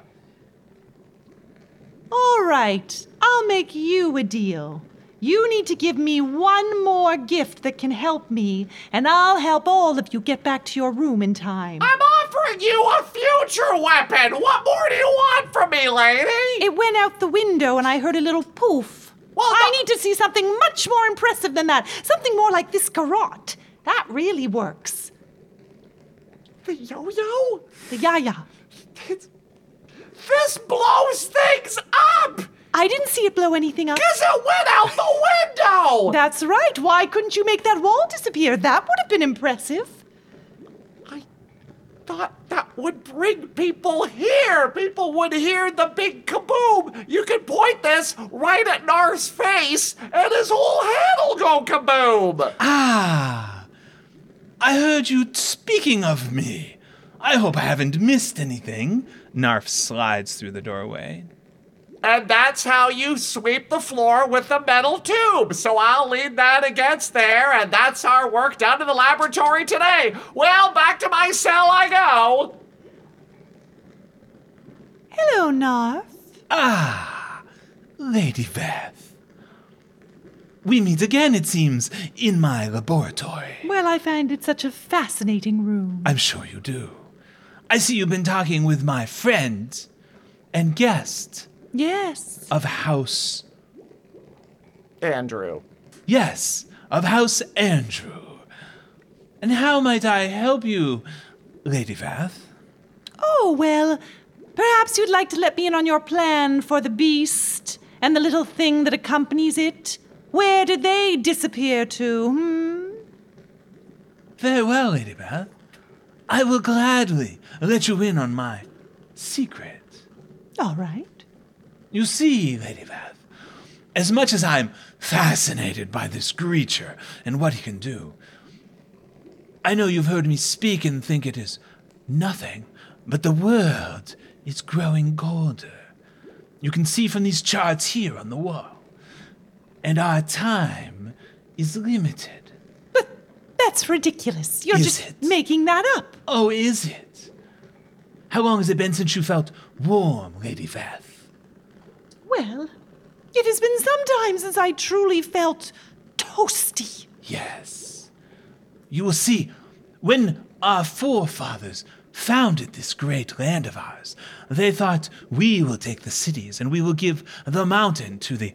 All right. I'll make you a deal. You need to give me one more gift that can help me, and I'll help all of you get back to your room in time. I'm offering you a future weapon! What more do you want from me, lady? It went out the window, and I heard a little poof. Well, I the- need to see something much more impressive than that. Something more like this garrote. That really works. The yo-yo? The ya-ya. It's- this blows things up! I didn't see it blow anything up. Because it went out the window! That's right. Why couldn't you make that wall disappear? That would have been impressive. I thought that would bring people here. People would hear the big kaboom. You could point this right at Nar's face, and his whole head will go kaboom. Ah, I heard you speaking of me. I hope I haven't missed anything. Narf slides through the doorway. And that's how you sweep the floor with the metal tube. So I'll lean that against there, and that's our work down to the laboratory today. Well, back to my cell I go. Hello, Narf. Ah, Lady Beth. We meet again, it seems, in my laboratory. Well, I find it such a fascinating room. I'm sure you do. I see you've been talking with my friend and guest... Yes. Of House... Andrew. Yes, of House Andrew. And how might I help you, Lady Vath? Oh, well, perhaps you'd like to let me in on your plan for the beast and the little thing that accompanies it. Where did they disappear to, hmm? Very well, Lady Vath. I will gladly let you in on my secret. All right. You see, Lady Vath, as much as I'm fascinated by this creature and what he can do, I know you've heard me speak and think it is nothing, but the world is growing colder. You can see from these charts here on the wall, and our time is limited. But that's ridiculous. You're is just it? making that up. Oh, is it? How long has it been since you felt warm, Lady Vath? Well, it has been some time since I truly felt toasty. Yes. You will see, when our forefathers founded this great land of ours, they thought, we will take the cities and we will give the mountain to the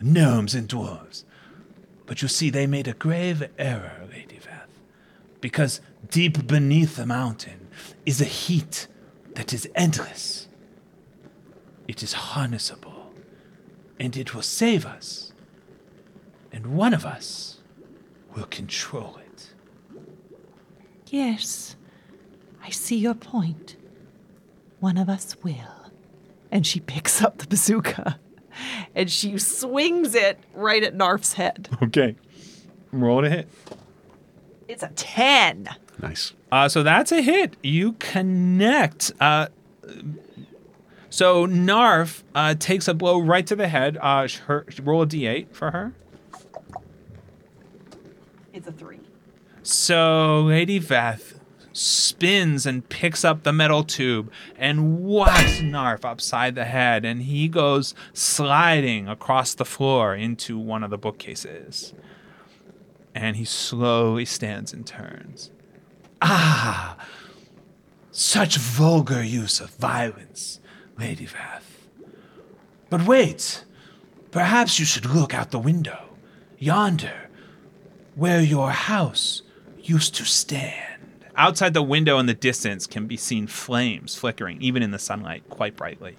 gnomes and dwarves. But you see, they made a grave error, Lady Vath, because deep beneath the mountain is a heat that is endless. It is harnessable, and it will save us, and one of us will control it. Yes, I see your point. One of us will. And she picks up the bazooka, and she swings it right at Narf's head. Okay. Roll to hit. It's a ten. Nice. Uh, so that's a hit. You connect... Uh, So Narf uh, takes a blow right to the head. Uh, her, roll a d eight for her. It's a three. So Lady Vath spins and picks up the metal tube and whacks Narf upside the head, and he goes sliding across the floor into one of the bookcases. And he slowly stands and turns. Ah! Such vulgar use of violence, Lady Vath. But wait, perhaps you should look out the window, yonder, where your house used to stand. Outside the window in the distance can be seen flames flickering, even in the sunlight, quite brightly.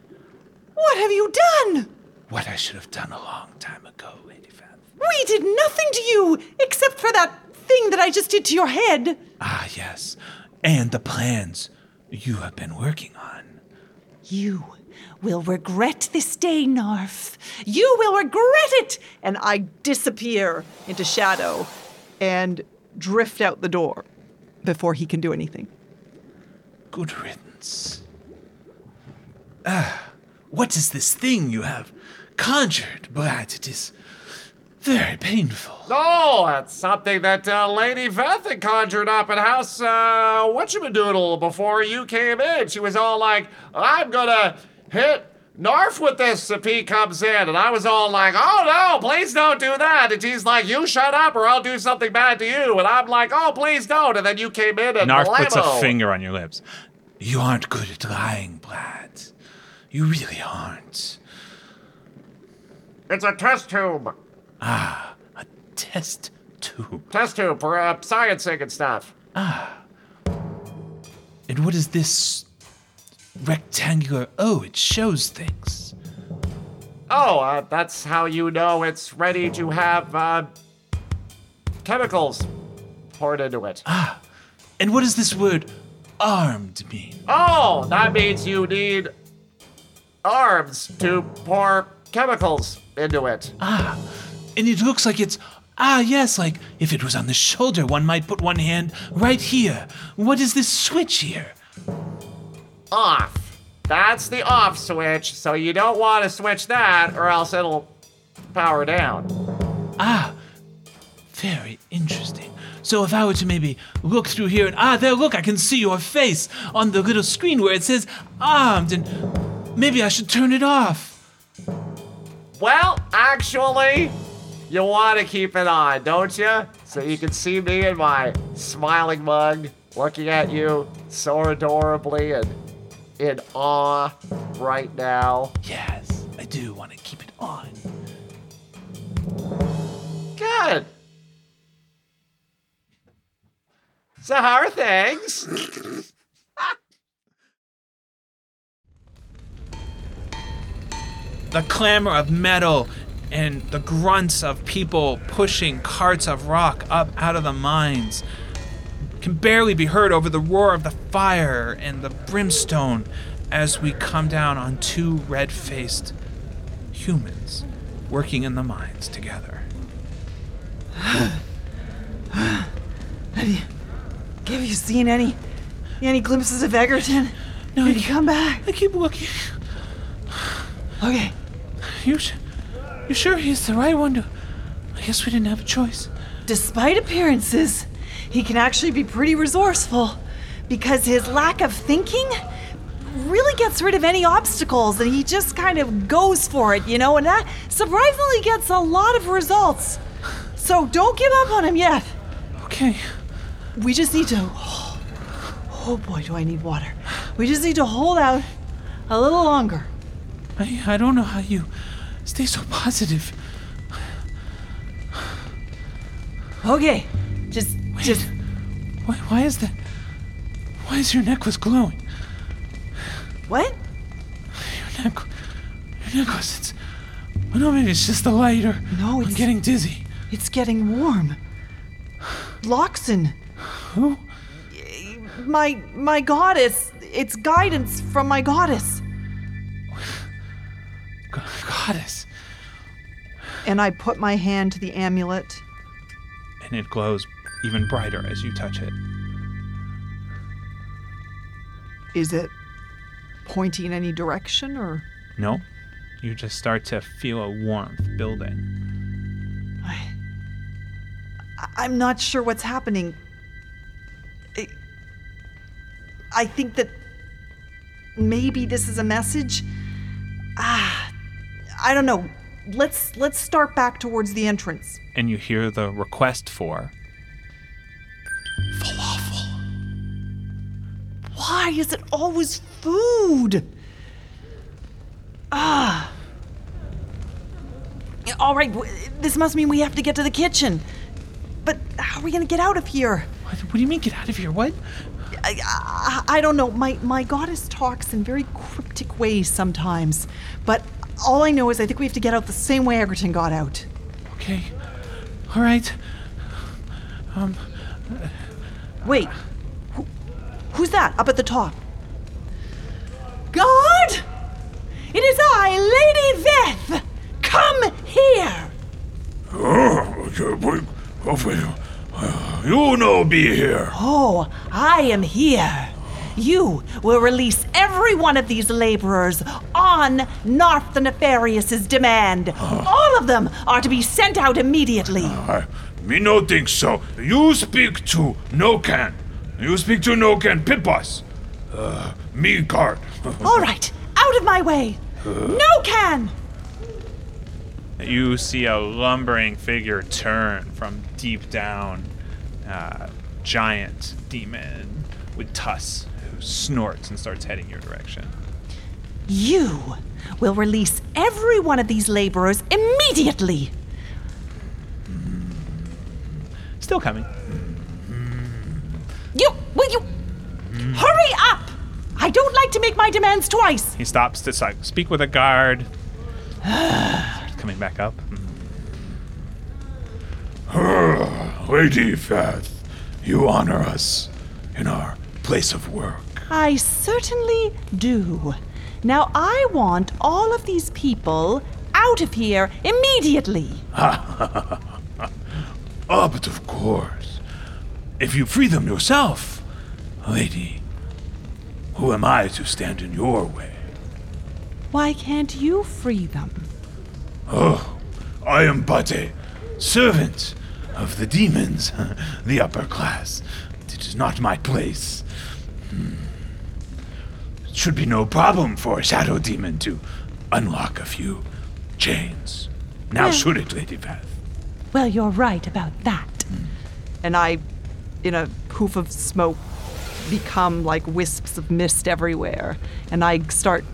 What have you done? What I should have done a long time ago, Lady Vath. We did nothing to you, except for that thing that I just did to your head. Ah, yes. And the plans you have been working on. You will regret this day, Narf. You will regret it! And I disappear into shadow and drift out the door before he can do anything. Good riddance. Ah, what is this thing you have conjured? But it is very painful. Oh, that's something that uh, Lady Vethen conjured up at House uh, Whatchamadoodle before you came in. She was all like, I'm going to hit Narf with this if he comes in. And I was all like, oh, no, please don't do that. And she's like, you shut up or I'll do something bad to you. And I'm like, oh, please don't. And then you came in and Narf blammo. Puts a finger on your lips. You aren't good at lying, Blat. You really aren't. It's a test tube. Ah, a test tube. Test tube for uh, sciencing and stuff. Ah. And what is this rectangular? Oh, it shows things. Oh, uh, that's how you know it's ready to have uh, chemicals poured into it. Ah. And what does this word armed mean? Oh, that means you need arms to pour chemicals into it. Ah. And it looks like it's, ah, yes, like if it was on the shoulder, one might put one hand right here. What is this switch here? Off. That's the off switch, so you don't want to switch that or else it'll power down. Ah, very interesting. So if I were to maybe look through here and, ah, there, look, I can see your face on the little screen where it says armed, and maybe I should turn it off. Well, actually, you want to keep it on, don't you? So you can see me and my smiling mug looking at you so adorably and in awe right now. Yes, I do want to keep it on. Good. So how are things? The clamor of metal and the grunts of people pushing carts of rock up out of the mines can barely be heard over the roar of the fire and the brimstone as we come down on two red-faced humans working in the mines together. have, you, have you seen any any glimpses of Eggerton? No, did he come back? I keep looking. Okay. You sh- you sure he's the right one to... I guess we didn't have a choice. Despite appearances, he can actually be pretty resourceful because his lack of thinking really gets rid of any obstacles and he just kind of goes for it, you know, and that surprisingly gets a lot of results. So don't give up on him yet. Okay. We just need to... Oh, oh boy, do I need water. We just need to hold out a little longer. I, I don't know how you stay so positive. Okay, just, Wait. just... Why, why is that... Why is your necklace glowing? What? Your neck... Your necklace, it's... Well, no, maybe it's just the light or... No, it's... I'm getting dizzy. It's getting warm. Loxon. Who? My... My goddess. It's guidance from my goddess. Goddess. And I put my hand to the amulet. And it glows even brighter as you touch it. Is it pointing in any direction or? No. You just start to feel a warmth building. I, I'm not sure what's happening. I, I think that maybe this is a message. Ah. I don't know. Let's let's start back towards the entrance. And you hear the request for falafel. Why is it always food? Ah. All right, this must mean we have to get to the kitchen. But how are we going to get out of here? What, what do you mean get out of here? What? I, I, I don't know. My my goddess talks in very cryptic ways sometimes, but all I know is I think we have to get out the same way Eggerton got out. Okay. All right. Um. Wait. Who, who's that up at the top? Guard! It is I, Lady Veth! Come here! Oh, you no be here. Oh, I am here. You will release every one of these laborers on Narf the Nefarious's demand. Uh, All of them are to be sent out immediately. Uh, me no think so. You speak to Nokan. You speak to Nokan Pippas. Uh, me guard. All right, out of my way. Uh, Nokan! You see a lumbering figure turn from deep down. Uh, giant demon with tusks. Snorts and starts heading your direction. You will release every one of these laborers immediately. Still coming. You, will you? Hurry up! I don't like to make my demands twice. He stops to speak with a guard. Starts coming back up. Lady Fath, you honor us in our place of work. I certainly do. Now I want all of these people out of here immediately. Ah, oh, but of course. If you free them yourself, lady, who am I to stand in your way? Why can't you free them? Oh, I am but a servant of the demons, the upper class. It is not my place. Hmm. It should be no problem for a shadow demon to unlock a few chains. Now well, should it, Lady Veth? Well, you're right about that. Hmm. And I, in a poof of smoke, become like wisps of mist everywhere. And I start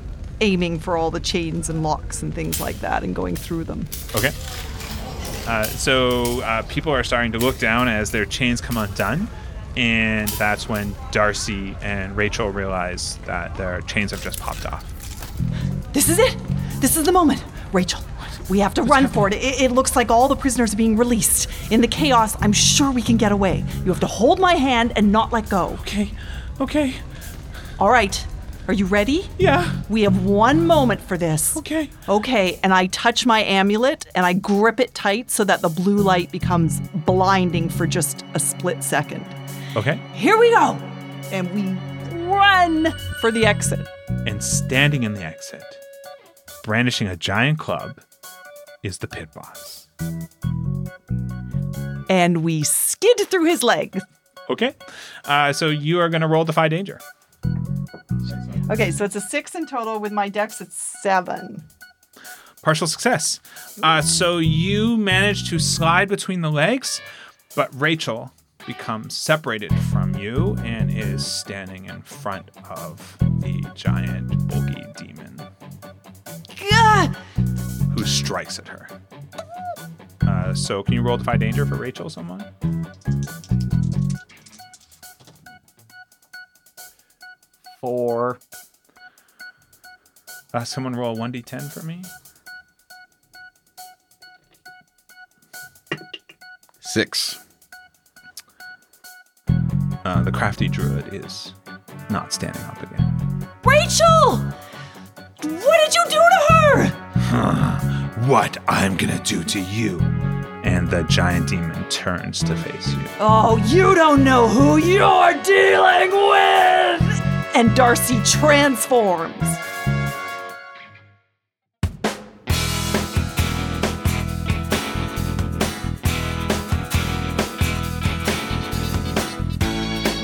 aiming for all the chains and locks and things like that and going through them. Okay. Uh, so uh, people are starting to look down as their chains come undone. And that's when Darcy and Rachel realize that their chains have just popped off. This is it. This is the moment. Rachel, we have to What's run happening? for it. it. It looks like all the prisoners are being released. In the chaos, I'm sure we can get away. You have to hold my hand and not let go. Okay. Okay. All right. Are you ready? Yeah. We have one moment for this. Okay. Okay. And I touch my amulet and I grip it tight so that the blue light becomes blinding for just a split second. Okay. Here we go. And we run for the exit. And standing in the exit, brandishing a giant club, is the pit boss. And we skid through his legs. Okay. Uh, so you are going to roll Defy Danger. Okay, so it's a six in total. With my dex, it's seven. Partial success. Uh, so you manage to slide between the legs, but Rachel becomes separated from you and is standing in front of the giant bulky demon Gah! who strikes at her. Uh, so can you roll Defy Danger for Rachel, someone? Four. Uh, someone roll one d ten for me. Six. Uh, the crafty druid is not standing up again. Rachel! What did you do to her? Huh. What I'm gonna do to you. And the giant demon turns to face you. Oh, you don't know who you're dealing with! And Darcy transforms.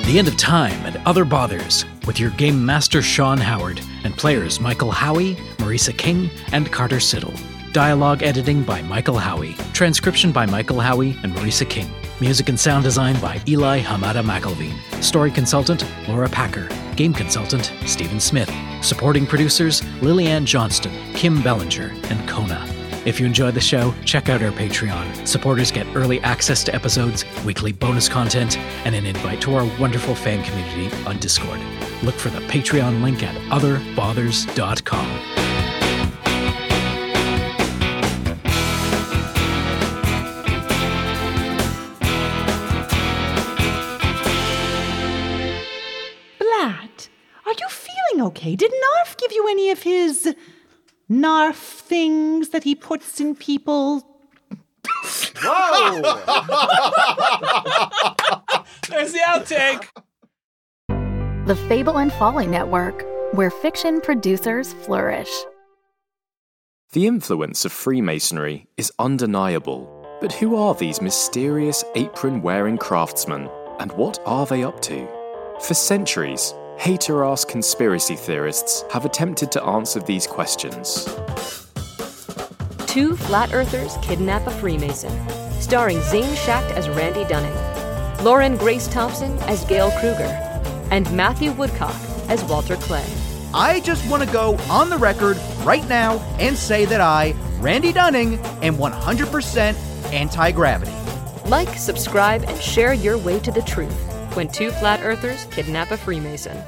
The End of Time and Other Bothers, with your Game Master Sean Howard, and players Michael Howie, Marisa King, and Carter Siddall. Dialogue editing by Michael Howie. Transcription by Michael Howie and Marisa King. Music and sound design by Eli Hamada-McElveen. Story consultant, Laura Packer. Game consultant, Stephen Smith. Supporting producers, Lillian Johnston, Kim Bellinger, and Kona. If you enjoy the show, check out our Patreon. Supporters get early access to episodes, weekly bonus content, and an invite to our wonderful fan community on Discord. Look for the Patreon link at other bothers dot com. okay. Did Narf give you any of his Narf things that he puts in people? Whoa! There's the outtake. The Fable and Folly Network, where fiction producers flourish. The influence of Freemasonry is undeniable, but who are these mysterious apron-wearing craftsmen, and what are they up to? For centuries, hater-ass conspiracy theorists have attempted to answer these questions. Two Flat Earthers Kidnap a Freemason, starring Zane Schacht as Randy Dunning, Lauren Grace Thompson as Gail Kruger, and Matthew Woodcock as Walter Clay. I just want to go on the record right now and say that I, Randy Dunning, am one hundred percent anti-gravity. Like, subscribe, and share your way to the truth when Two Flat Earthers Kidnap a Freemason.